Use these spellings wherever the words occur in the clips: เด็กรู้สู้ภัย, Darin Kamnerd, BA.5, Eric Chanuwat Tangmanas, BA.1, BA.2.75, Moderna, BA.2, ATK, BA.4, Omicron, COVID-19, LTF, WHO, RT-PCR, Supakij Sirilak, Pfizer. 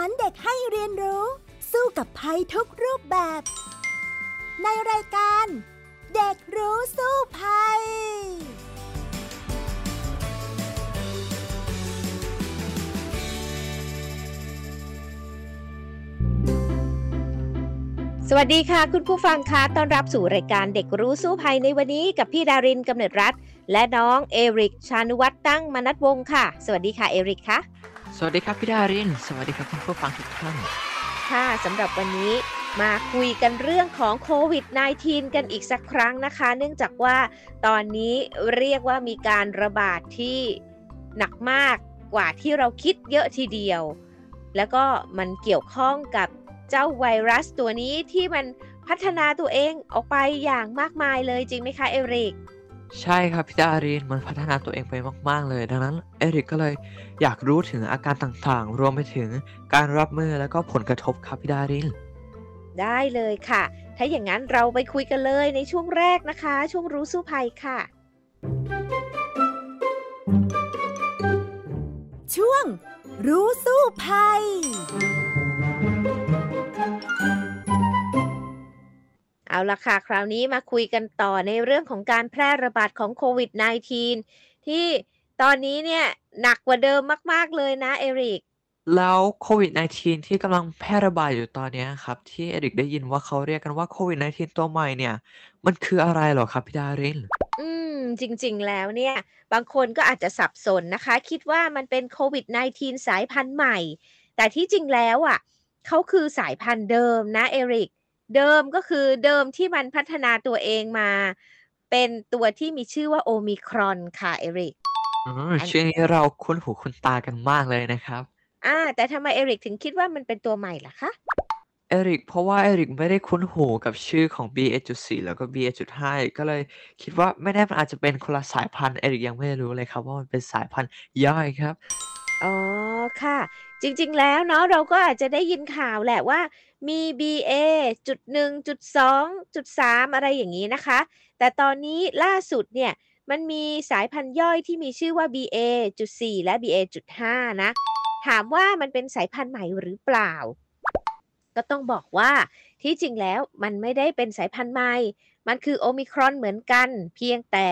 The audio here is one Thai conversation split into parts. ารเด็กให้เรียนรู้สู้กับภัยทุกรูปแบบในรายการเด็กรู้สู้ภัยสวัสดีค่ะคุณผู้ฟังคะต้อนรับสู่รายการเด็กรู้สู้ภัยในวันนี้กับพี่ดารินกำเนิดรัตน์และน้องเอริกชานุวัฒน์ตั้งมนัสวงศ์ค่ะสวัสดีค่ะเอริกค่ะสวัสดีครับพี่ดารินสวัสดีครับคุณผู้ฟังทุกท่านค่ะสำหรับวันนี้มาคุยกันเรื่องของโควิด -19 กันอีกสักครั้งนะคะเนื่องจากว่าตอนนี้เรียกว่ามีการระบาดที่หนักมากกว่าที่เราคิดเยอะทีเดียวแล้วก็มันเกี่ยวข้องกับเจ้าไวรัสตัวนี้ที่มันพัฒนาตัวเองออกไปอย่างมากมายเลยจริงไหมคะเอริกใช่ครับพี่ดารินมันพัฒนาตัวเองไปมากๆเลยดังนั้นเอริกก็เลยอยากรู้ถึงอาการต่างๆรวมไปถึงการรับมือและก็ผลกระทบครับพี่ดารินได้เลยค่ะถ้าอย่างนั้นเราไปคุยกันเลยในช่วงแรกนะคะช่วงรู้สู้ภัยค่ะช่วงรู้สู้ภัยเอาล่ะค่ะคราวนี้มาคุยกันต่อในเรื่องของการแพร่ระบาดของโควิด -19 ที่ตอนนี้เนี่ยหนักกว่าเดิมมากๆเลยนะเอริกแล้วโควิด -19 ที่กำลังแพร่ระบาดอยู่ตอนนี้ครับที่เอริกได้ยินว่าเขาเรียกกันว่าโควิด -19 ตัวใหม่เนี่ยมันคืออะไรหรอครับพี่ดารินจริงๆแล้วเนี่ยบางคนก็อาจจะสับสนนะคะคิดว่ามันเป็นโควิด -19 สายพันธุ์ใหม่แต่ที่จริงแล้วอ่ะเขาคือสายพันธุ์เดิมนะเอริกเดิมก็คือเดิมที่มันพัฒนาตัวเองมาเป็นตัวที่มีชื่อว่าโอมิครอนค่ะเอริกชื่อนี้เราคุ้นหูคุ้นตากันมากเลยนะครับแต่ทำไมเอริกถึงคิดว่ามันเป็นตัวใหม่ล่ะคะเอริกเพราะว่าเอริกไม่ได้คุ้นหูกับชื่อของ BA.4 แล้วก็ BA.5 ก็เลยคิดว่าไม่แน่มันอาจจะเป็นคนละสายพันธุ์เอริกยังไม่รู้เลยครับว่ามันเป็นสายพันธุ์ย่อยครับอ๋อค่ะจริงๆแล้วเนาะเราก็อาจจะได้ยินข่าวแหละว่ามี BA.1.2.3 อะไรอย่างนี้นะคะแต่ตอนนี้ล่าสุดเนี่ยมันมีสายพันธุ์ย่อยที่มีชื่อว่า BA.4 และ BA.5 นะถามว่ามันเป็นสายพันธุ์ใหม่หรือเปล่าก็ต้องบอกว่าที่จริงแล้วมันไม่ได้เป็นสายพันธุ์ใหม่มันคือโอมิครอนเหมือนกันเพียงแต่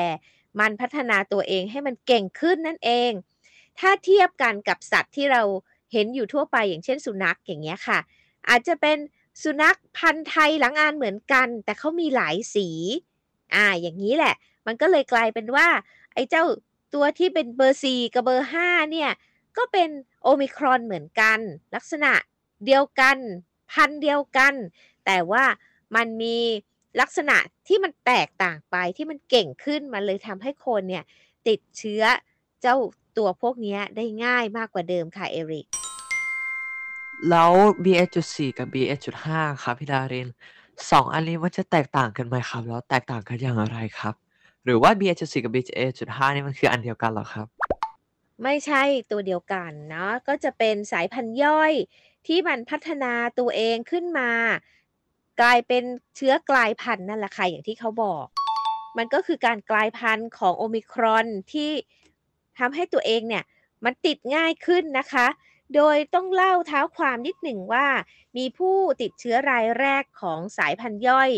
มันพัฒนาตัวเองให้มันเก่งขึ้นนั่นเองถ้าเทียบกันกับสัตว์ที่เราเห็นอยู่ทั่วไปอย่างเช่นสุนัขอย่างเงี้ยค่ะอาจจะเป็นสุนัขพันธุ์ไทยหลังอานเหมือนกันแต่เขามีหลายสีอย่างนี้แหละมันก็เลยกลายเป็นว่าไอ้เจ้าตัวที่เป็นเบอร์4กับเบอร์5เนี่ยก็เป็นโอมิครอนเหมือนกันลักษณะเดียวกันพันธุ์เดียวกันแต่ว่ามันมีลักษณะที่มันแตกต่างไปที่มันเก่งขึ้นมันเลยทำให้คนเนี่ยติดเชื้อเจ้าตัวพวกนี้ได้ง่ายมากกว่าเดิมค่ะเอริกแล้ว BA.4 กับ BA.5 ครับพี่ดาริน2อันนี้มันจะแตกต่างกันไหมครับแล้วแตกต่างกันอย่างไรครับหรือว่า BA.4 กับ BA.5 นี่มันคืออันเดียวกันเหรอครับไม่ใช่ตัวเดียวกันเนาะก็จะเป็นสายพันธุ์ย่อยที่มันพัฒนาตัวเองขึ้นมากลายเป็นเชื้อกลายพันธุ์นั่นแหละค่ะอย่างที่เขาบอกมันก็คือการกลายพันธุ์ของโอมิครอนที่ทำให้ตัวเองเนี่ยมันติดง่ายขึ้นนะคะโดยต้องเล่าเท้าความนิดหนึ่งว่ามีผู้ติดเชื้อรายแรกของสายพันธุ์ย่อย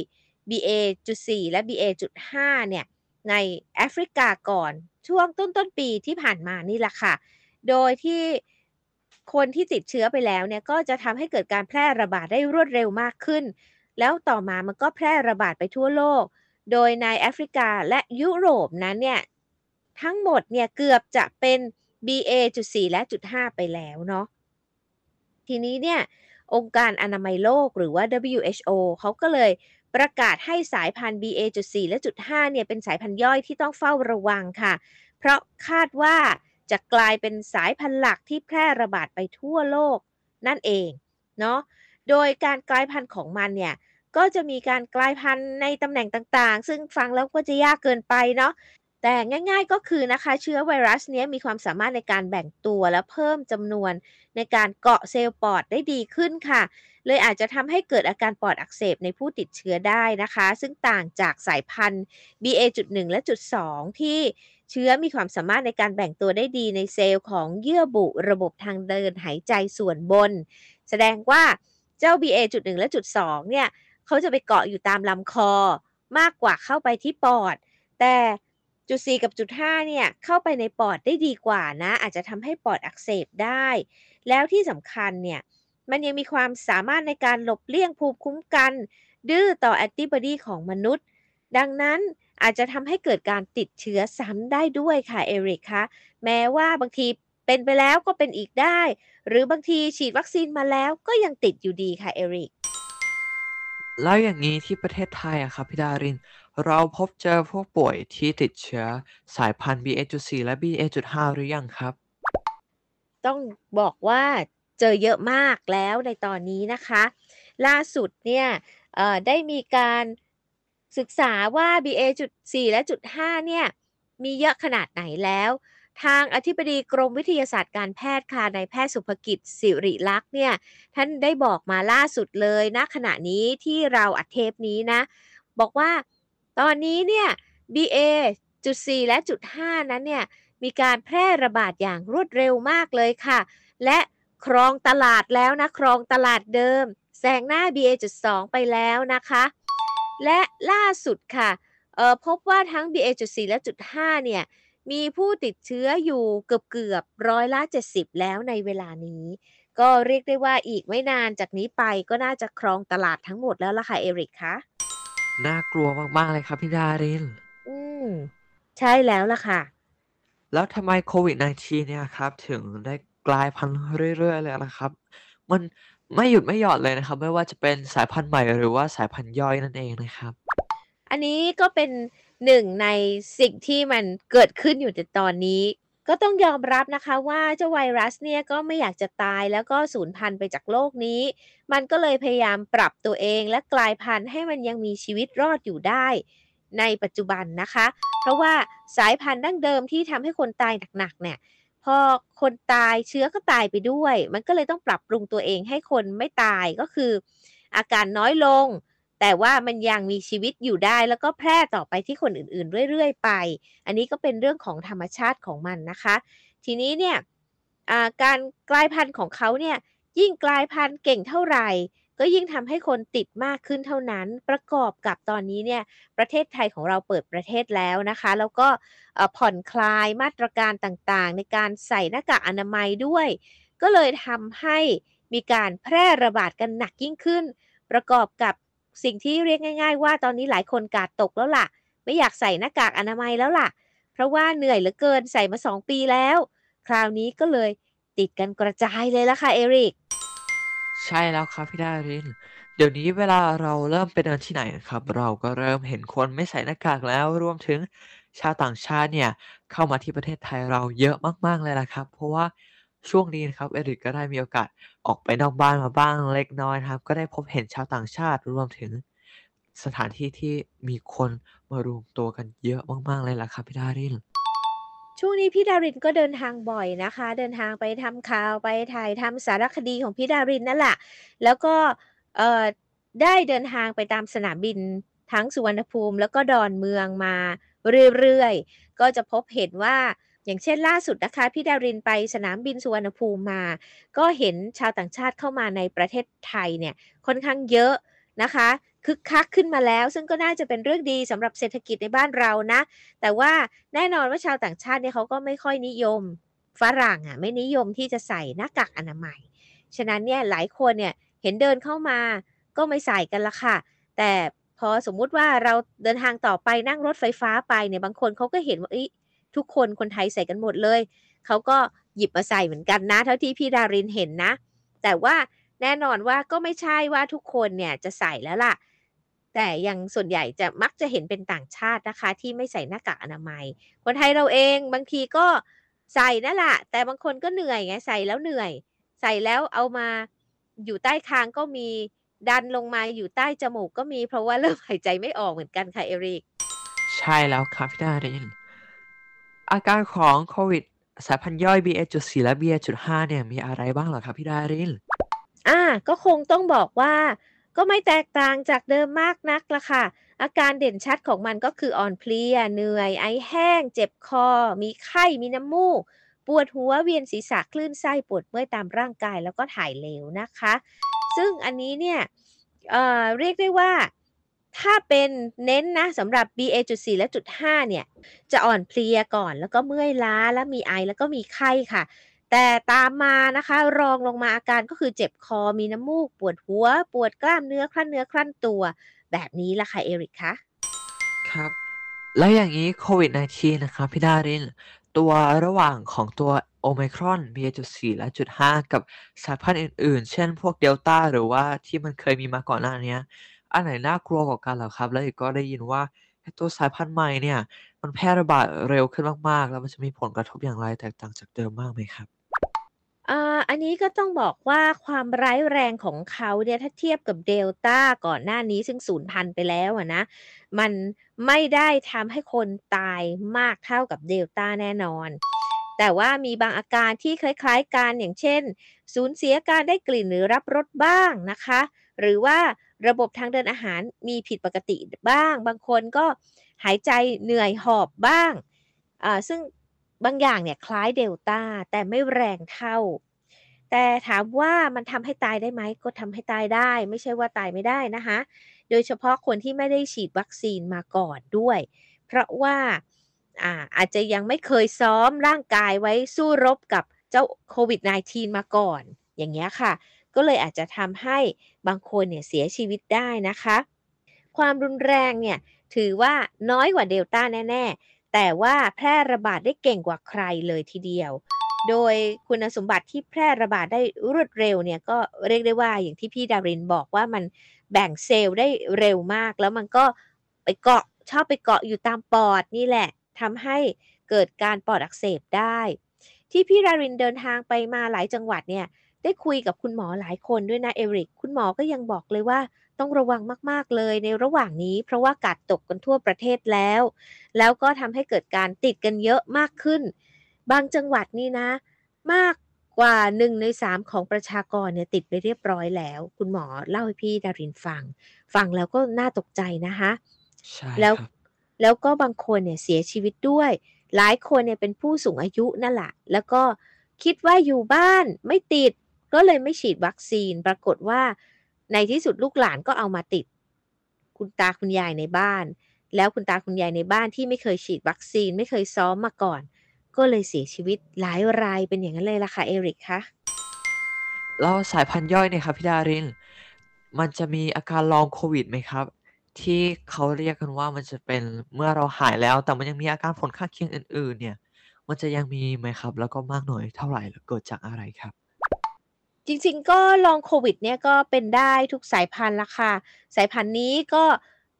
BA.4 และ BA.5 เนี่ยในแอฟริกาก่อนช่วงต้นปีที่ผ่านมานี่แหละค่ะโดยที่คนที่ติดเชื้อไปแล้วเนี่ยก็จะทำให้เกิดการแพร่ระบาดได้รวดเร็วมากขึ้นแล้วต่อมามันก็แพร่ระบาดไปทั่วโลกโดยในแอฟริกาและยุโรปนั้นเนี่ยทั้งหมดเนี่ยเกือบจะเป็น BA.4 และ .5 ไปแล้วเนาะทีนี้เนี่ยองค์การอนามัยโลกหรือว่า WHO เขาก็เลยประกาศให้สายพันธุ์ BA.4 และ .5 เนี่ยเป็นสายพันธุ์ย่อยที่ต้องเฝ้าระวังค่ะเพราะคาดว่าจะกลายเป็นสายพันธุ์หลักที่แพร่ระบาดไปทั่วโลกนั่นเองเนาะโดยการกลายพันธุ์ของมันเนี่ยก็จะมีการกลายพันธุ์ในตำแหน่งต่างๆซึ่งฟังแล้วก็จะยากเกินไปเนาะแต่ง่ายๆก็คือนะคะเชื้อไวรัสเนี้ยมีความสามารถในการแบ่งตัวและเพิ่มจำนวนในการเกาะเซลล์ปอดได้ดีขึ้นค่ะเลยอาจจะทำให้เกิดอาการปอดอักเสบในผู้ติดเชื้อได้นะคะซึ่งต่างจากสายพันธุ์ BA.1 และ .2 ที่เชื้อมีความสามารถในการแบ่งตัวได้ดีในเซลล์ของเยื่อบุระบบทางเดินหายใจส่วนบน แสดงว่าเจ้า BA.1 และ .2 เนี่ยเขาจะไปเกาะอยู่ตามลำคอมากกว่าเข้าไปที่ปอดแต่จุด4กับจุด5เนี่ยเข้าไปในปอดได้ดีกว่านะอาจจะทำให้ปอดอักเสบได้แล้วที่สำคัญเนี่ยมันยังมีความสามารถในการหลบเลี่ยงภูมิคุ้มกันดื้อต่อแอนติบอดีของมนุษย์ดังนั้นอาจจะทำให้เกิดการติดเชื้อซ้ำได้ด้วยค่ะเอริกคะแม้ว่าบางทีเป็นไปแล้วก็เป็นอีกได้หรือบางทีฉีดวัคซีนมาแล้วก็ยังติดอยู่ดีค่ะเอริกแล้วอย่างนี้ที่ประเทศไทยอะครับพี่ดารินเราพบเจอผู้ป่วยที่ติดเชื้อสายพันธุ์ BA.4 และ BA.5 หรือยังครับต้องบอกว่าเจอเยอะมากแล้วในตอนนี้นะคะล่าสุดเนี่ยได้มีการศึกษาว่า BA.4 และ .5 เนี่ยมีเยอะขนาดไหนแล้วทางอธิบดีกรมวิทยาศาสตร์การแพทย์ค่ะนายแพทย์สุภกิจสิริลักษณ์เนี่ยท่านได้บอกมาล่าสุดเลยณขณะนี้ที่เราอัดเทปนี้นะบอกว่าตอนนี้เนี่ย BA.4 และ .5 นั้นเนี่ยมีการแพร่ระบาดอย่างรวดเร็วมากเลยค่ะและครองตลาดแล้วนะครองตลาดเดิมแซงหน้า BA.2 ไปแล้วนะคะและล่าสุดค่ะพบว่าทั้ง BA.4 และ .5 เนี่ยมีผู้ติดเชื้ออยู่เกือบ70%แล้วในเวลานี้ก็เรียกได้ว่าอีกไม่นานจากนี้ไปก็น่าจะครองตลาดทั้งหมดแล้วล่ะค่ะเอริกคะน่ากลัวมากๆเลยครับพี่ดารินใช่แล้วล่ะค่ะแล้วทำไมโควิด-19 เนี่ยครับถึงได้กลายพันธุ์เรื่อยๆเลยนะครับมันไม่หยุดไม่หย่อนเลยนะครับไม่ว่าจะเป็นสายพันธุ์ใหม่หรือว่าสายพันธุ์ย่อยนั่นเองนะครับอันนี้ก็เป็นหนึ่งในสิ่งที่มันเกิดขึ้นอยู่ในตอนนี้ก็ต้องยอมรับนะคะว่าเจ้าไวรัสเนี่ยก็ไม่อยากจะตายแล้วก็สูญพันธุ์ไปจากโลกนี้มันก็เลยพยายามปรับตัวเองและกลายพันธุ์ให้มันยังมีชีวิตรอดอยู่ได้ในปัจจุบันนะคะเพราะว่าสายพันธุ์ดั้งเดิมที่ทำให้คนตายหนักๆเนี่ยพอคนตายเชื้อก็ตายไปด้วยมันก็เลยต้องปรับปรุงตัวเองให้คนไม่ตายก็คืออาการน้อยลงแต่ว่ามันยังมีชีวิตอยู่ได้แล้วก็แพร่ต่อไปที่คนอื่นๆเรื่อยๆไปอันนี้ก็เป็นเรื่องของธรรมชาติของมันนะคะทีนี้เนี่ยการกลายพันธุ์ของเขาเนี่ยยิ่งกลายพันธุ์เก่งเท่าไหร่ก็ยิ่งทำให้คนติดมากขึ้นเท่านั้นประกอบกับตอนนี้เนี่ยประเทศไทยของเราเปิดประเทศแล้วนะคะแล้วก็ผ่อนคลายมาตรการต่างๆในการใส่หน้ากากอนามัยด้วยก็เลยทำให้มีการแพร่ระบาดกันหนักยิ่งขึ้นประกอบกับสิ่งที่เรียกง่ายๆว่าตอนนี้หลายคนกาดตกแล้วล่ะไม่อยากใส่หน้ากากอนามัยแล้วล่ะเพราะว่าเหนื่อยเหลือเกินใส่มา2ปีแล้วคราวนี้ก็เลยติดกันกระจายเลยล่ะค่ะเอริกใช่แล้วครับพี่ดารินเดี๋ยวนี้เวลาเราเริ่มไปเดินที่ไหนนะครับเราก็เริ่มเห็นคนไม่ใส่หน้ากากแล้วรวมถึงชาวต่างชาติเนี่ยเข้ามาที่ประเทศไทยเราเยอะมากๆเลยล่ะครับเพราะว่าช่วงนี้นะครับเอริกก็ได้มีโอกาสออกไปนอกบ้านมาบ้างเล็กน้อยครับก็ได้พบเห็นชาวต่างชาติรวมถึงสถานที่ที่มีคนมารวมตัวกันเยอะมากๆเลยล่ะครับพี่ดารินช่วงนี้พี่ดารินก็เดินทางบ่อยนะคะเดินทางไปทำข่าวไปถ่ายทำสารคดีของพี่ดารินนั่นแหละแล้วก็ได้เดินทางไปตามสนามบินทั้งสุวรรณภูมิแล้วก็ดอนเมืองมาเรื่อยๆก็จะพบเห็นว่าอย่างเช่นล่าสุดนะคะพี่ดารินไปสนามบินสุวรรณภูมิมาก็เห็นชาวต่างชาติเข้ามาในประเทศไทยเนี่ยค่อนข้างเยอะนะคะคึกคักขึ้นมาแล้วซึ่งก็น่าจะเป็นเรื่องดีสำหรับเศรษฐกิจในบ้านเรานะแต่ว่าแน่นอนว่าชาวต่างชาติเนี่ยเขาก็ไม่ค่อยนิยมฝรั่งอ่ะไม่นิยมที่จะใส่หน้ากากอนามัยฉะนั้นเนี่ยหลายคนเนี่ยเห็นเดินเข้ามาก็ไม่ใส่กันละค่ะแต่พอสมมุติว่าเราเดินทางต่อไปนั่งรถไฟฟ้าไปเนี่ยบางคนเขาก็เห็นว่าทุกคนคนไทยใส่กันหมดเลยเขาก็หยิบมาใส่เหมือนกันนะเท่าที่พี่ดารินเห็นนะแต่ว่าแน่นอนว่าก็ไม่ใช่ว่าทุกคนเนี่ยจะใส่แล้วล่ะแต่ยังส่วนใหญ่จะมักจะเห็นเป็นต่างชาตินะคะที่ไม่ใส่หน้ากากอนามัยคนไทยเราเองบางทีก็ใส่นั่นแหละแต่บางคนก็เหนื่อยไงใส่แล้วเหนื่อยใส่แล้วเอามาอยู่ใต้คางก็มีดันลงมาอยู่ใต้จมูกก็มีเพราะว่าเริ่มหายใจไม่ออกเหมือนกันค่ะเอริกใช่แล้วครับพี่ดารินอาการของโควิดสายพันธุ์ย่อย BA.4 และ BA.5 เนี่ยมีอะไรบ้างเหรอครับพี่ดารินก็คงต้องบอกว่าก็ไม่แตกต่างจากเดิมมากนักละค่ะอาการเด่นชัดของมันก็คืออ่อนเพลียเหนื่อยไอแห้งเจ็บคอมีไข้มีน้ำมูก ปวดหัวเวียนศีรษะคลื่นไส้ปวดเมื่อยตามร่างกายแล้วก็ถ่ายเหลวนะคะซึ่งอันนี้เนี่ยเรียกได้ว่าถ้าเป็นเน้นนะสำหรับ BA.4 และ 0.5 เนี่ยจะอ่อนเพลียก่อนแล้วก็เมื่อยล้าแล้วมีไอแล้วก็มีไข้ค่ะแต่ตามมานะคะรองลงมาอาการก็คือเจ็บคอมีน้ำมูกปวดหัวปวดกล้ามเนื้อคลั่นเนื้อคลั่นตัวแบบนี้ล่ะค่ะเอริกคะครับแล้วอย่างนี้โควิด -19 นะครับพี่ดารินตัวระหว่างของตัวโอไมครอน BA.4 และ 0.5 กับสายพันธุ์อื่นๆเช่นพวกเดลต้าหรือว่าที่มันเคยมีมาก่อนหน้านี้อันไหนน่ากลัวกว่ากันเหรอครับแล้วอีกก็ได้ยินว่าตัวสายพันธุ์ใหม่เนี่ยมันแพร่ระบาดเร็วขึ้นมากๆแล้วมันจะมีผลกระทบอย่างไรแตกต่างจากเดิมมากไหมครับอันนี้ก็ต้องบอกว่าความร้ายแรงของเขาเนี่ยถ้าเทียบกับเดลต้าก่อนหน้านี้ซึ่งสูญพันธุ์ไปแล้วนะมันไม่ได้ทำให้คนตายมากเท่ากับเดลต้าแน่นอนแต่ว่ามีบางอาการที่คล้ายๆกันอย่างเช่นสูญเสียการได้กลิ่นหรือรับรสบ้างนะคะหรือว่าระบบทางเดินอาหารมีผิดปกติบ้างบางคนก็หายใจเหนื่อยหอบบ้างซึ่งบางอย่างเนี่ยคล้ายเดลต้าแต่ไม่แรงเท่าแต่ถามว่ามันทำให้ตายได้ไหมก็ทำให้ตายได้ไม่ใช่ว่าตายไม่ได้นะคะโดยเฉพาะคนที่ไม่ได้ฉีดวัคซีนมาก่อนด้วยเพราะว่าอาจจะยังไม่เคยซ้อมร่างกายไว้สู้รบกับเจ้าโควิด -19 มาก่อนอย่างเงี้ยค่ะก็เลยอาจจะทำให้บางคนเนี่ยเสียชีวิตได้นะคะความรุนแรงเนี่ยถือว่าน้อยกว่าเดลต้าแน่ๆแต่ว่าแพร่ระบาดได้เก่งกว่าใครเลยทีเดียวโดยคุณสมบัติที่แพร่ระบาดได้รวดเร็วเนี่ยก็เรียกได้ว่าอย่างที่พี่ดารินบอกว่ามันแบ่งเซลล์ได้เร็วมากแล้วมันก็ไปเกาะชอบไปเกาะอยู่ตามปอดนี่แหละทำให้เกิดการปอดอักเสบได้ที่พี่ดารินเดินทางไปมาหลายจังหวัดเนี่ยได้คุยกับคุณหมอหลายคนด้วยนะเอริกคุณหมอก็ยังบอกเลยว่าต้องระวังมากๆเลยในระหว่างนี้เพราะว่ากาดตกกันทั่วประเทศแล้วก็ทำให้เกิดการติดกันเยอะมากขึ้นบางจังหวัดนี่นะมากกว่า1ใน3ของประชากรเนี่ยติดไปเรียบร้อยแล้วคุณหมอเล่าให้พี่ดารินฟังแล้วก็น่าตกใจนะคะใช่แล้วก็บางคนเนี่ยเสียชีวิตด้วยหลายคนเนี่ยเป็นผู้สูงอายุนั่นแหละแล้วก็คิดว่าอยู่บ้านไม่ติดก็เลยไม่ฉีดวัคซีนปรากฏว่าในที่สุดลูกหลานก็เอามาติดคุณตาคุณยายในบ้านแล้วคุณตาคุณยายในบ้านที่ไม่เคยฉีดวัคซีนไม่เคยซ้อมมาก่อนก็เลยเสียชีวิตหลายรายเป็นอย่างนั้นเลยล่ะค่ะเอริกคะแล้วสายพันธุ์ย่อยเนี่ยครับพี่ดารินมันจะมีอาการลองโควิดไหมครับที่เขาเรียกกันว่ามันจะเป็นเมื่อเราหายแล้วแต่มันยังมีอาการผลข้างเคียงอื่นๆเนี่ยมันจะยังมีไหมครับแล้วก็มากน้อยเท่าไหร่หรือเกิดจากอะไรครับจริงๆก็ลองโควิดเนี่ยก็เป็นได้ทุกสายพันธุ์ละค่ะสายพันธุ์นี้ก็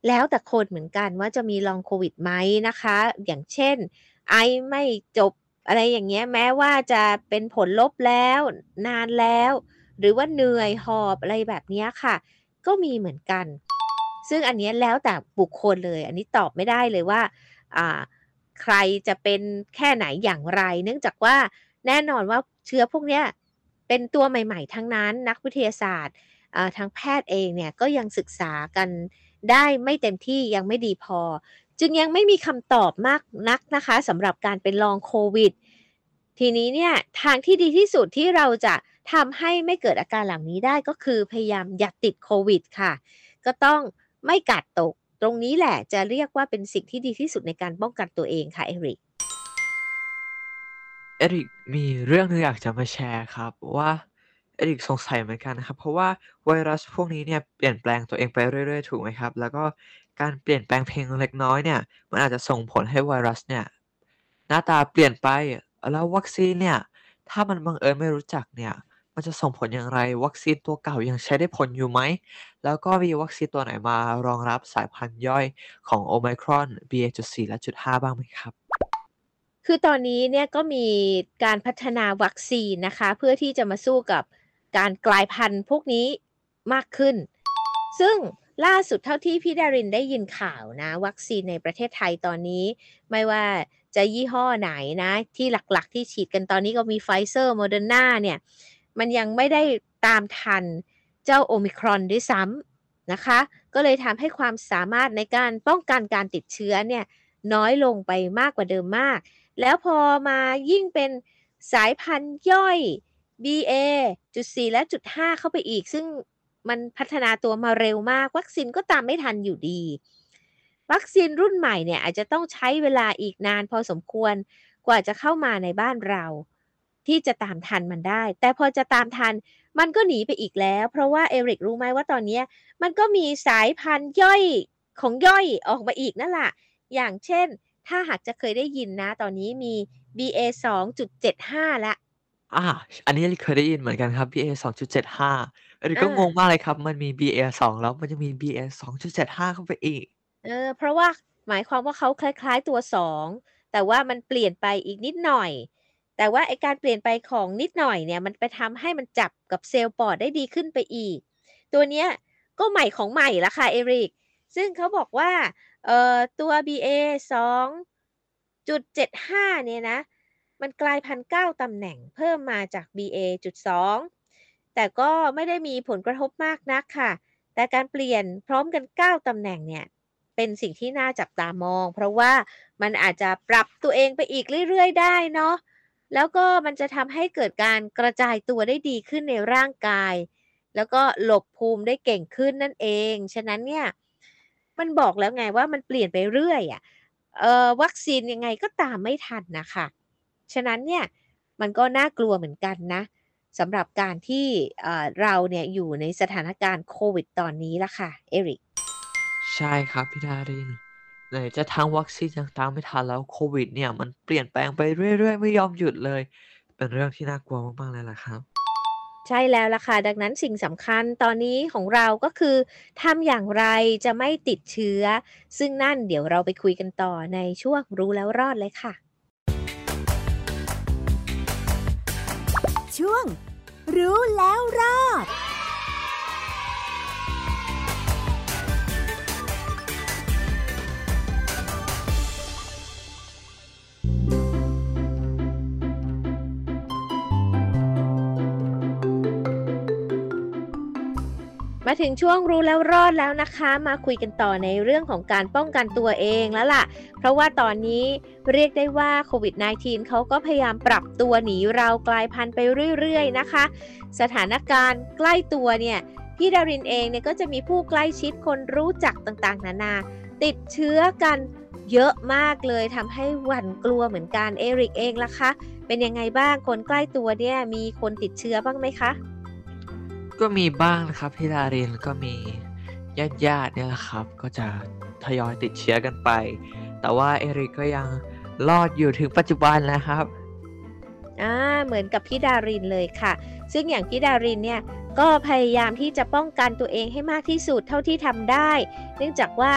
แล้วแต่คนเหมือนกันว่าจะมีลองโควิดไหมนะคะอย่างเช่นไอไม่จบอะไรอย่างเงี้ยแม้ว่าจะเป็นผลลบแล้วนานแล้วหรือว่าเหนื่อยหอบอะไรแบบนี้ค่ะก็มีเหมือนกันซึ่งอันนี้แล้วแต่บุคคลเลยอันนี้ตอบไม่ได้เลยว่าใครจะเป็นแค่ไหนอย่างไรเนื่องจากว่าแน่นอนว่าเชื้อพวกเนี้ยเป็นตัวใหม่ๆทั้งนั้นนักวิทยาศาสตร์ทางแพทย์เองเนี่ยก็ยังศึกษากันได้ไม่เต็มที่ยังไม่ดีพอจึงยังไม่มีคำตอบมากนักนะคะสำหรับการเป็นลองโควิดทีนี้เนี่ยทางที่ดีที่สุดที่เราจะทำให้ไม่เกิดอาการเหล่านี้ได้ก็คือพยายามอย่าติดโควิดค่ะก็ต้องไม่กาดตกตรงนี้แหละจะเรียกว่าเป็นสิ่งที่ดีที่สุดในการป้องกันตัวเองค่ะเอริกมีเรื่องนึงอยากจะมาแชร์ครับว่าเอริกสงสัยเหมือนกันนะครับเพราะว่าไวรัสพวกนี้เนี่ยเปลี่ยนแปลงตัวเองไปเรื่อยๆถูกไหมครับแล้วก็การเปลี่ยนแปลงเพียงเล็กน้อยเนี่ยมันอาจจะส่งผลให้ไวรัสเนี่ยหน้าตาเปลี่ยนไปแล้ววัคซีนเนี่ยถ้ามันบังเอิญไม่รู้จักเนี่ยมันจะส่งผลอย่างไรวัคซีนตัวเก่ายังใช้ได้ผลอยู่ไหมแล้วก็มีวัคซีนตัวไหนมารองรับสายพันธุ์ย่อยของโอไมครอน BA.4 และ 0.5 บ้างไหมครับคือตอนนี้เนี่ยก็มีการพัฒนาวัคซีนนะคะเพื่อที่จะมาสู้กับการกลายพันธุ์พวกนี้มากขึ้นซึ่งล่าสุดเท่าที่พี่ดารินได้ยินข่าวนะวัคซีนในประเทศไทยตอนนี้ไม่ว่าจะยี่ห้อไหนนะที่หลักๆที่ฉีดกันตอนนี้ก็มี Pfizer Moderna เนี่ยมันยังไม่ได้ตามทันเจ้าโอมิครอนด้วยซ้ำนะคะก็เลยทำให้ความสามารถในการป้องกันการติดเชื้อเนี่ยน้อยลงไปมากกว่าเดิมมากแล้วพอมายิ่งเป็น สายพันธุ์ย่อย BA.4 และ .5 เข้าไปอีกซึ่งมันพัฒนาตัวมาเร็วมากวัคซีนก็ตามไม่ทันอยู่ดีวัคซีนรุ่นใหม่เนี่ยอาจจะต้องใช้เวลาอีกนานพอสมควรกว่าจะเข้ามาในบ้านเราที่จะตามทันมันได้แต่พอจะตามทันมันก็หนีไปอีกแล้วเพราะว่าเอริกรู้ไหมว่าตอนนี้มันก็มีสายพันธุ์ย่อยของย่อยออกมาอีกนั่นแหละอย่างเช่นถ้าหากจะเคยได้ยินนะตอนนี้มี BA.2.75 ละอันนี้เคยได้ยินเหมือนกันครับ BA.2.75 อันนี้ก็งงมากเลยครับมันมี BA.2 แล้วมันจะมี BA.2.75 เข้าไปอีกเพราะว่าหมายความว่าเขาคล้ายๆตัว2แต่ว่ามันเปลี่ยนไปอีกนิดหน่อยแต่ว่าไอ้การเปลี่ยนไปของนิดหน่อยเนี่ยมันไปทำให้มันจับกับเซลล์ปอดได้ดีขึ้นไปอีกตัวเนี้ยก็ใหม่ของใหม่ละค่ะเอริกซึ่งเขาบอกว่าตัว BA.2.75 เนี่ยนะมันกลายพันธุ์9ตำแหน่งเพิ่มมาจาก BA.2 แต่ก็ไม่ได้มีผลกระทบมากนักค่ะแต่การเปลี่ยนพร้อมกัน9ตำแหน่งเนี่ยเป็นสิ่งที่น่าจับตามองเพราะว่ามันอาจจะปรับตัวเองไปอีกเรื่อยๆได้เนาะแล้วก็มันจะทำให้เกิดการกระจายตัวได้ดีขึ้นในร่างกายแล้วก็หลบภูมิได้เก่งขึ้นนั่นเองฉะนั้นเนี่ยมันบอกแล้วไงว่ามันเปลี่ยนไปเรื่อยวัคซีนยังไงก็ตามไม่ทันนะคะฉะนั้นเนี่ยมันก็น่ากลัวเหมือนกันนะสำหรับการที่เราเนี่ยอยู่ในสถานการณ์โควิดตอนนี้ละค่ะเอริกใช่ครับพี่ดารินไหนจะทางวัคซีนยังตามไม่ทันแล้วโควิดเนี่ยมันเปลี่ยนแปลงไปเรื่อยๆไม่ยอมหยุดเลยเป็นเรื่องที่น่ากลัวมากๆเลยล่ะครับใช่แล้วล่ะค่ะดังนั้นสิ่งสำคัญตอนนี้ของเราก็คือทำอย่างไรจะไม่ติดเชื้อซึ่งนั่นเดี๋ยวเราไปคุยกันต่อในช่วงรู้แล้วรอดเลยค่ะช่วงรู้แล้วรอดมาถึงช่วงรู้แล้วรอดแล้วนะคะมาคุยกันต่อในเรื่องของการป้องกันตัวเองแล้วล่ะเพราะว่าตอนนี้เรียกได้ว่าโควิด -19 เขาก็พยายามปรับตัวหนีเรากลายพันธุ์ไปเรื่อยๆนะคะสถานการณ์ใกล้ตัวเนี่ยพี่ดารินเองเนี่ยก็จะมีผู้ใกล้ชิดคนรู้จักต่างๆนานาติดเชื้อกันเยอะมากเลยทำให้หวั่นกลัวเหมือนกันเอริกเองล่ะคะเป็นยังไงบ้างคนใกล้ตัวเนี่ยมีคนติดเชื้อบ้างไหมคะก็มีบ้างนะครับพี่ดารินก็มีญาติๆเนี่ยแหละครับก็จะทยอยติดเชื้อกันไปแต่ว่าเอริกก็ยังรอดอยู่ถึงปัจจุบันนะครับเหมือนกับพี่ดารินเลยค่ะซึ่งอย่างพี่ดารินเนี่ยก็พยายามที่จะป้องกันตัวเองให้มากที่สุดเท่าที่ทำได้เนื่องจากว่า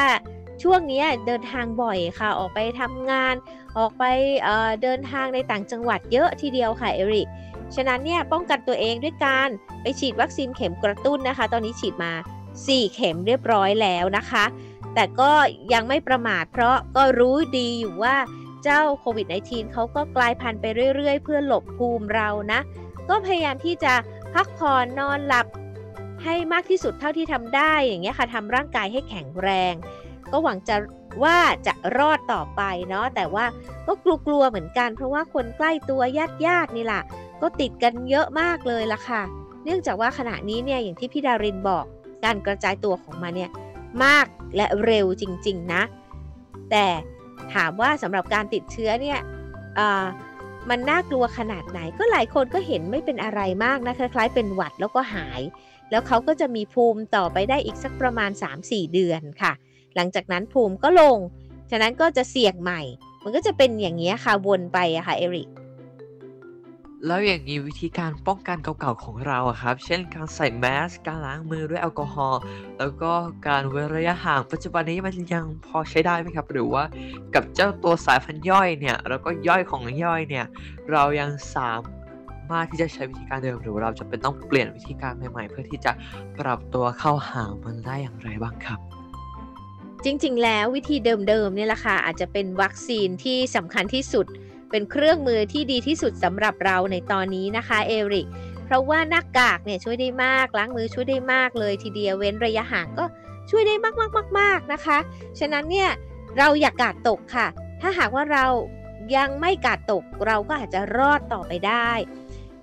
ช่วงนี้เดินทางบ่อยค่ะออกไปทำงานออกไปเดินทางในต่างจังหวัดเยอะทีเดียวค่ะเอริกฉะนั้นเนี่ยป้องกันตัวเองด้วยการไปฉีดวัคซีนเข็มกระตุ้นนะคะตอนนี้ฉีดมา4เข็มเรียบร้อยแล้วนะคะแต่ก็ยังไม่ประมาทเพราะก็รู้ดีอยู่ว่าเจ้าโควิด -19 เขาก็กลายพันธุ์ไปเรื่อยๆเพื่อหลบภูมิเรานะก็พยายามที่จะพักผ่อนนอนหลับให้มากที่สุดเท่าที่ทำได้อย่างเงี้ยค่ะทำร่างกายให้แข็งแรงก็หวังจะว่าจะรอดต่อไปเนาะแต่ว่าก็กลัวๆเหมือนกันเพราะว่าคนใกล้ตัวญาติๆนี่ล่ะก็ติดกันเยอะมากเลยล่ะค่ะเนื่องจากว่าขณะนี้เนี่ยอย่างที่พี่ดารินบอกการกระจายตัวของมันเนี่ยมากและเร็วจริงๆนะแต่ถามว่าสำหรับการติดเชื้อเนี่ยมันน่ากลัวขนาดไหนก็หลายคนก็เห็นไม่เป็นอะไรมากนะคล้ายๆเป็นหวัดแล้วก็หายแล้วเขาก็จะมีภูมิต่อไปได้อีกสักประมาณ 3-4 เดือนค่ะหลังจากนั้นภูมิก็ลงฉะนั้นก็จะเสี่ยงใหม่มันก็จะเป็นอย่างนี้ค่ะวนไปอะค่ะเอริกแล้วอย่างนี้วิธีการป้องกันเก่าๆของเราครับเช่นการใส่แมสก์การล้างมือด้วยแอลกอฮอล์แล้วก็การเว้นระยะห่างปัจจุบันนี้มันยังพอใช้ได้ไหมครับหรือว่ากับเจ้าตัวสายพันธุ์ย่อยเนี่ยแล้วก็ย่อยของย่อยเนี่ยเรายังสามารถที่จะใช้วิธีการเดิมหรือเราจะเป็นต้องเปลี่ยนวิธีการใหม่ๆเพื่อที่จะปรับตัวเข้าหามันได้อย่างไรบ้างครับจริงๆแล้ววิธีเดิมๆเนี่ยแหละค่ะอาจจะเป็นวัคซีนที่สำคัญที่สุดเป็นเครื่องมือที่ดีที่สุดสำหรับเราในตอนนี้นะคะเอริกเพราะว่าหน้ากากเนี่ยช่วยได้มากล้างมือช่วยได้มากเลยทีเดียวเว้นระยะห่างก็ช่วยได้มากๆๆนะคะฉะนั้นเนี่ยเราอย่า กาดตกค่ะถ้าหากว่าเรา ยังไม่กาดตกเราก็อาจจะรอดต่อไปได้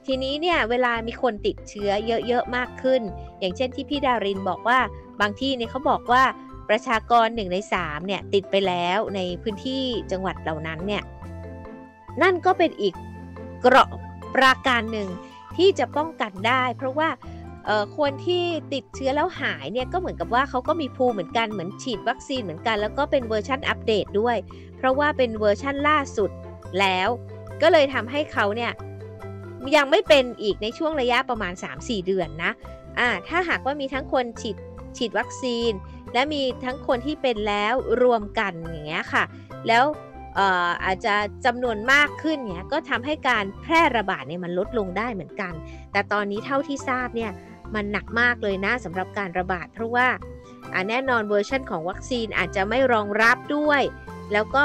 ทีนี้เนี่ยเวลามีคนติดเชื้อเยอะๆมากขึ้นอย่างเช่นที่พี่ดารินบอกว่าบางที่เนี่ยเขาบอกว่าประชากร1/3เนี่ยติดไปแล้วในพื้นที่จังหวัดเหล่านั้นเนี่ยนั่นก็เป็นอีกเกราะประการหนึ่งที่จะป้องกันได้เพราะว่าคนที่ติดเชื้อแล้วหายเนี่ยก็เหมือนกับว่าเขาก็มีภูมิเหมือนกันเหมือนฉีดวัคซีนเหมือนกันแล้วก็เป็นเวอร์ชันอัปเดตด้วยเพราะว่าเป็นเวอร์ชันล่าสุดแล้วก็เลยทำให้เขาเนี่ยยังไม่เป็นอีกในช่วงระยะประมาณ 3-4 เดือนนะถ้าหากว่ามีทั้งคนฉีดวัคซีนและมีทั้งคนที่เป็นแล้วรวมกันอย่างเงี้ยค่ะแล้วอาจจะจำนวนมากขึ้นเนี่ยก็ทำให้การแพร่ระบาดเนี่ยมันลดลงได้เหมือนกันแต่ตอนนี้เท่าที่ทราบเนี่ยมันหนักมากเลยนะสำหรับการระบาดเพราะว่าแน่นอนเวอร์ชันของวัคซีนอาจจะไม่รองรับด้วยแล้วก็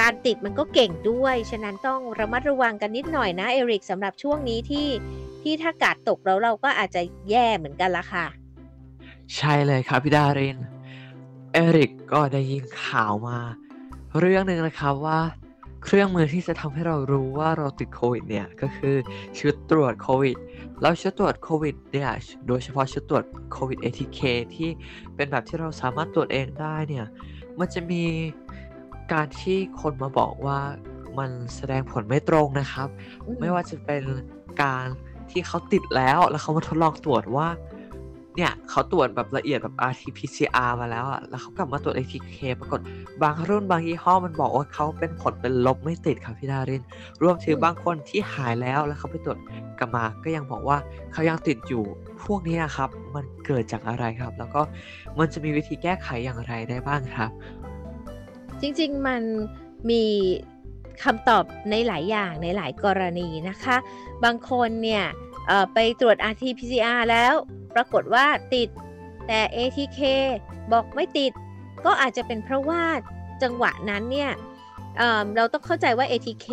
การติดมันก็เก่งด้วยฉะนั้นต้องระมัดระวังกันนิดหน่อยนะเอริกสำหรับช่วงนี้ที่ถ้ากาดตกแล้วเราก็อาจจะแย่เหมือนกันละค่ะใช่เลยครับพี่ดารินเอริกก็ได้ยินข่าวมาเรื่องนึงนะครับว่าเครื่องมือที่จะทำให้เรารู้ว่าเราติดโควิดเนี่ยก็คือชุดตรวจโควิดแล้วชุดตรวจโควิดเนี่ยโดยเฉพาะชุดตรวจโควิด ATK ที่เป็นแบบที่เราสามารถตรวจเองได้เนี่ยมันจะมีการที่คนมาบอกว่ามันแสดงผลไม่ตรงนะครับไม่ว่าจะเป็นการที่เขาติดแล้วเขามาทดลองตรวจว่าเนี่ยเขาตรวจแบบละเอียดแบบ RT-PCR มาแล้วอ่ะแล้วเขากลับมาตรวจ ATK ปรากฏบางรุ่นบางยี่ห้อมันบอกว่าเขาเป็นผลเป็นลบไม่ติดครับพี่ดารินรวมถึงบางคนที่หายแล้วเขาไปตรวจกลับมาก็ยังบอกว่าเขายังติดอยู่พวกนี้ครับมันเกิดจากอะไรครับแล้วก็มันจะมีวิธีแก้ไขอย่างไรได้บ้างครับจริงๆมันมีคำตอบในหลายอย่างในหลายกรณีนะคะบางคนเนี่ยไปตรวจ RT-PCR แล้วปรากฏว่าติดแต่ ATK บอกไม่ติดก็อาจจะเป็นเพราะว่าจังหวะนั้นเนี่ยเราต้องเข้าใจว่า ATK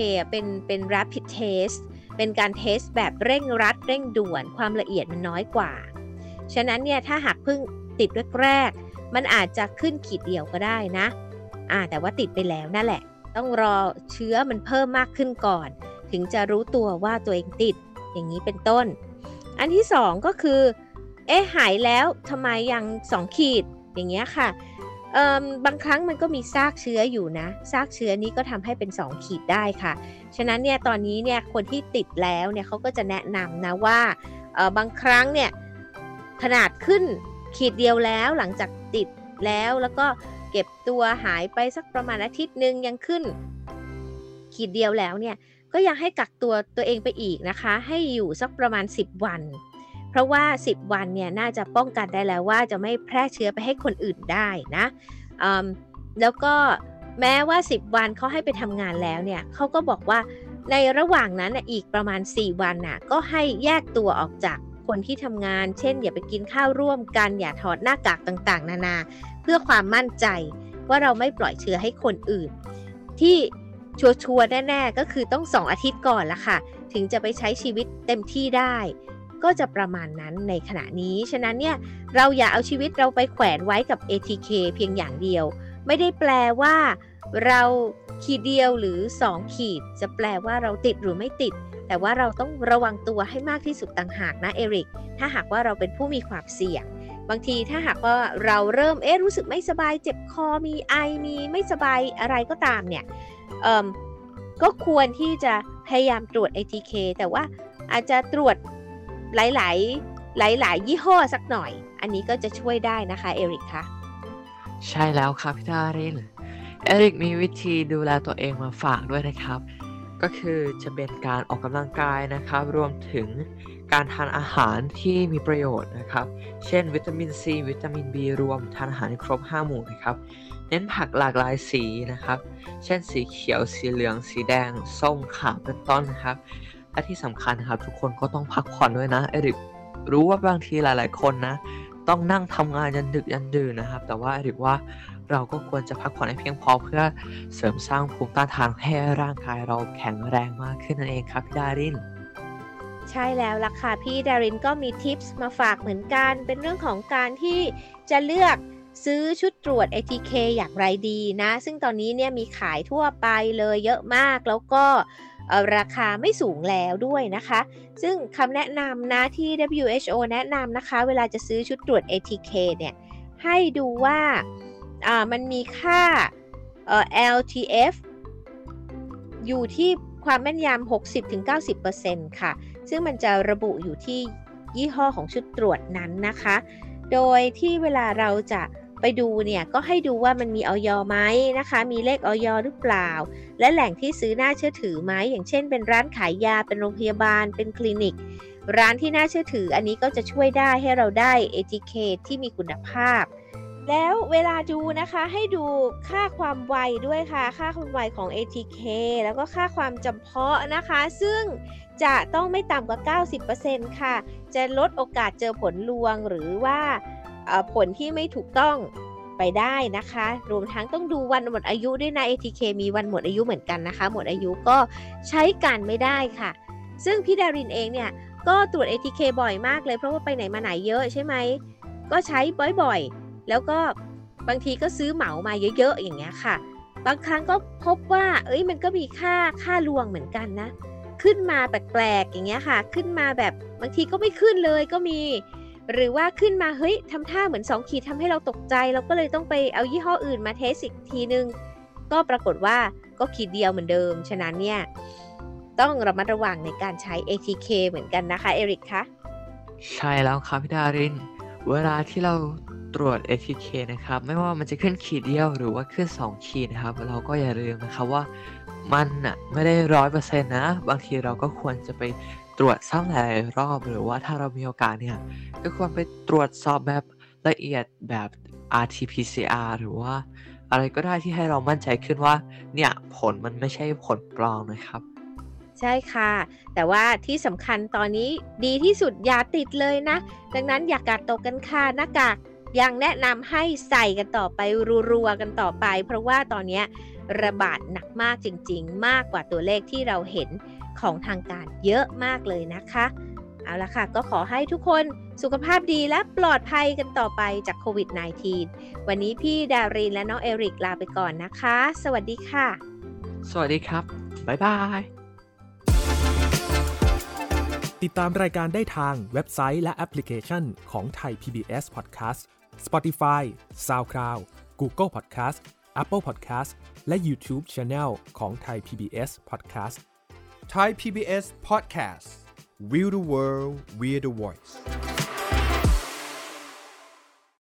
เป็น rapid test เป็นการ test แบบเร่งรัดเร่งด่วนความละเอียดมันน้อยกว่าฉะนั้นเนี่ยถ้าหากเพิ่งติดแรกๆมันอาจจะขึ้นขีดเดียวก็ได้นะแต่ว่าติดไปแล้วนั่นแหละต้องรอเชื้อมันเพิ่มมากขึ้นก่อนถึงจะรู้ตัวว่าตัวเองติดอย่างนี้เป็นต้นอันที่2ก็คือหายแล้วทำไมยัง2ขีดอย่างเงี้ยค่ะบางครั้งมันก็มีซากเชื้ออยู่นะซากเชื้อนี้ก็ทำให้เป็น2ขีดได้ค่ะฉะนั้นเนี่ยตอนนี้เนี่ยคนที่ติดแล้วเนี่ยเขาก็จะแนะนำนะว่าบางครั้งเนี่ยขนาดขึ้นขีดเดียวแล้วหลังจากติดแล้วก็เก็บตัวหายไปสักประมาณอาทิตย์นึงยังขึ้นขีดเดียวแล้วเนี่ยก็ยังให้กักตัวเองไปอีกนะคะให้อยู่สักประมาณ10วันเพราะว่า10วันเนี่ยน่าจะป้องกันได้แล้วว่าจะไม่แพร่เชื้อไปให้คนอื่นได้นะแล้วก็แม้ว่า10วันเขาให้ไปทำงานแล้วเนี่ยเขาก็บอกว่าในระหว่างนั้นอีกประมาณ4วันน่ะก็ให้แยกตัวออกจากคนที่ทำงานเช่นอย่าไปกินข้าวร่วมกันอย่าถอดหน้ากากต่างๆนานาเพื่อความมั่นใจว่าเราไม่ปล่อยเชื้อให้คนอื่นที่ชัวร์แน่ๆก็คือต้อง2อาทิตย์ก่อนละค่ะถึงจะไปใช้ชีวิตเต็มที่ได้ก็จะประมาณนั้นในขณะนี้ฉะนั้นเนี่ยเราอย่าเอาชีวิตเราไปแขวนไว้กับ ATK เพียงอย่างเดียวไม่ได้แปลว่าเราขีดเดียวหรือ2ขีดจะแปลว่าเราติดหรือไม่ติดแต่ว่าเราต้องระวังตัวให้มากที่สุดต่างหากนะเอริกถ้าหากว่าเราเป็นผู้มีความเสี่ยงบางทีถ้าหากว่าเราเริ่มรู้สึกไม่สบายเจ็บคอมีไอมีไม่สบายอะไรก็ตามเนี่ยก็ควรที่จะพยายามตรวจ ATK แต่ว่าอาจจะตรวจหลายยี่ห้อสักหน่อยอันนี้ก็จะช่วยได้นะคะเอริกค่ะใช่แล้วครับพี่ดารินเอริกมีวิธีดูแลตัวเองมาฝากด้วยนะครับก็คือจะเป็นการออกกำลังกายนะครับรวมถึงการทานอาหารที่มีประโยชน์นะครับเช่นวิตามินซีวิตามินบีรวมทานอาหารครบ5หมู่นะครับเน้นผักหลากหลายสีนะครับเช่นสีเขียวสีเหลืองสีแดงส้มขาวเป็นต้นนะครับและที่สำคัญครับทุกคนก็ต้องพักผ่อนด้วยนะเอริกรู้ว่าบางทีหลายๆคนนะต้องนั่งทำงานยันดึกนะครับแต่ว่าเอริกว่าเราก็ควรจะพักผ่อนให้เพียงพอเพื่อเสริมสร้างภูมิต้านทานให้ร่างกายเราแข็งแรงมากขึ้นนั่นเองครับพี่ดารินใช่แล้วล่ะค่ะพี่ดารินก็มีทิปส์มาฝากเหมือนกันเป็นเรื่องของการที่จะเลือก ซื้อชุดตรวจ ATK อย่างไรดีนะซึ่งตอนนี้เนี่ยมีขายทั่วไปเลยเยอะมากแล้วก็ราคาไม่สูงแล้วด้วยนะคะซึ่งคำแนะนำนะที่ WHO แนะนำนะคะเวลาจะซื้อชุดตรวจ ATK เนี่ยให้ดูว่ามันมีค่าLTF อยู่ที่ความแม่นยำ 60-90% ค่ะซึ่งมันจะระบุอยู่ที่ยี่ห้อของชุดตรวจนั้นนะคะโดยที่เวลาเราจะไปดูเนี่ยก็ให้ดูว่ามันมีอย.ไหมนะคะมีเลขอย.หรือเปล่าและแหล่งที่ซื้อน่าเชื่อถือไหมอย่างเช่นเป็นร้านขายยาเป็นโรงพยาบาลเป็นคลินิกร้านที่น่าเชื่อถืออันนี้ก็จะช่วยได้ให้เราได้ ATK ที่มีคุณภาพแล้วเวลาดูนะคะให้ดูค่าความไวด้วยค่ะค่าความไวของ ATK แล้วก็ค่าความจำเพาะนะคะซึ่งจะต้องไม่ต่ำกว่า 90% ค่ะจะลดโอกาสเจอผลลวงหรือว่าผลที่ไม่ถูกต้องไปได้นะคะรวมทั้งต้องดูวันหมดอายุด้วยนะ ATK มีวันหมดอายุเหมือนกันนะคะหมดอายุก็ใช้การไม่ได้ค่ะซึ่งพี่ดารินเองเนี่ยก็ตรวจ ATK บ่อยมากเลยเพราะว่าไปไหนมาไหนเยอะใช่ไหมก็ใช้บ่อยๆแล้วก็บางทีก็ซื้อเหมามาเยอะๆอย่างเงี้ยค่ะบางครั้งก็พบว่ามันก็มีค่าลวงเหมือนกันนะขึ้นมาแปลกๆอย่างเงี้ยค่ะขึ้นมาแบบบางทีก็ไม่ขึ้นเลยก็มีหรือว่าขึ้นมาทำท่าเหมือน2ขีดทำให้เราตกใจเราก็เลยต้องไปเอายี่ห้ออื่นมาเทสอีกทีนึงก็ปรากฏว่าก็ขีดเดียวเหมือนเดิมฉะนั้นเนี่ยต้องระมัดระวังในการใช้ ATK เหมือนกันนะคะเอริกคะใช่แล้วครับพี่ดารินเวลาที่เราตรวจ ATK นะครับไม่ว่ามันจะขึ้นขีดเดียวหรือว่าขึ้น2ขีดนะครับเราก็อย่าลืมนะครับว่ามันไม่ได้ 100% นะบางทีเราก็ควรจะไปตรวจซ้ำหลายรอบหรือว่าถ้าเรามีโอกาสเนี่ยก็ควรไปตรวจสอบแบบละเอียดแบบ RT-PCR หรือว่าอะไรก็ได้ที่ให้เรามั่นใจขึ้นว่าเนี่ยผลมันไม่ใช่ผลปลอมนะครับใช่ค่ะแต่ว่าที่สำคัญตอนนี้ดีที่สุดอย่าติดเลยนะดังนั้นอย่ากาดตกกันค่ะหน้ากากยังแนะนำให้ใส่กันต่อไปรัวๆกันต่อไปเพราะว่าตอนนี้ระบาดหนักมากจริงๆมากกว่าตัวเลขที่เราเห็นของทางการเยอะมากเลยนะคะเอาละค่ะก็ขอให้ทุกคนสุขภาพดีและปลอดภัยกันต่อไปจากโควิด -19 วันนี้พี่ดารินและน้องเอริกลาไปก่อนนะคะสวัสดีค่ะสวัสดีครับบ๊ายบายติดตามรายการได้ทางเว็บไซต์และแอปพลิเคชันของไทย PBS Podcast Spotify SoundCloud Google Podcast Apple Podcast และ YouTube Channel ของ Thai PBS Podcast Thai PBS Podcast We the World We the Voice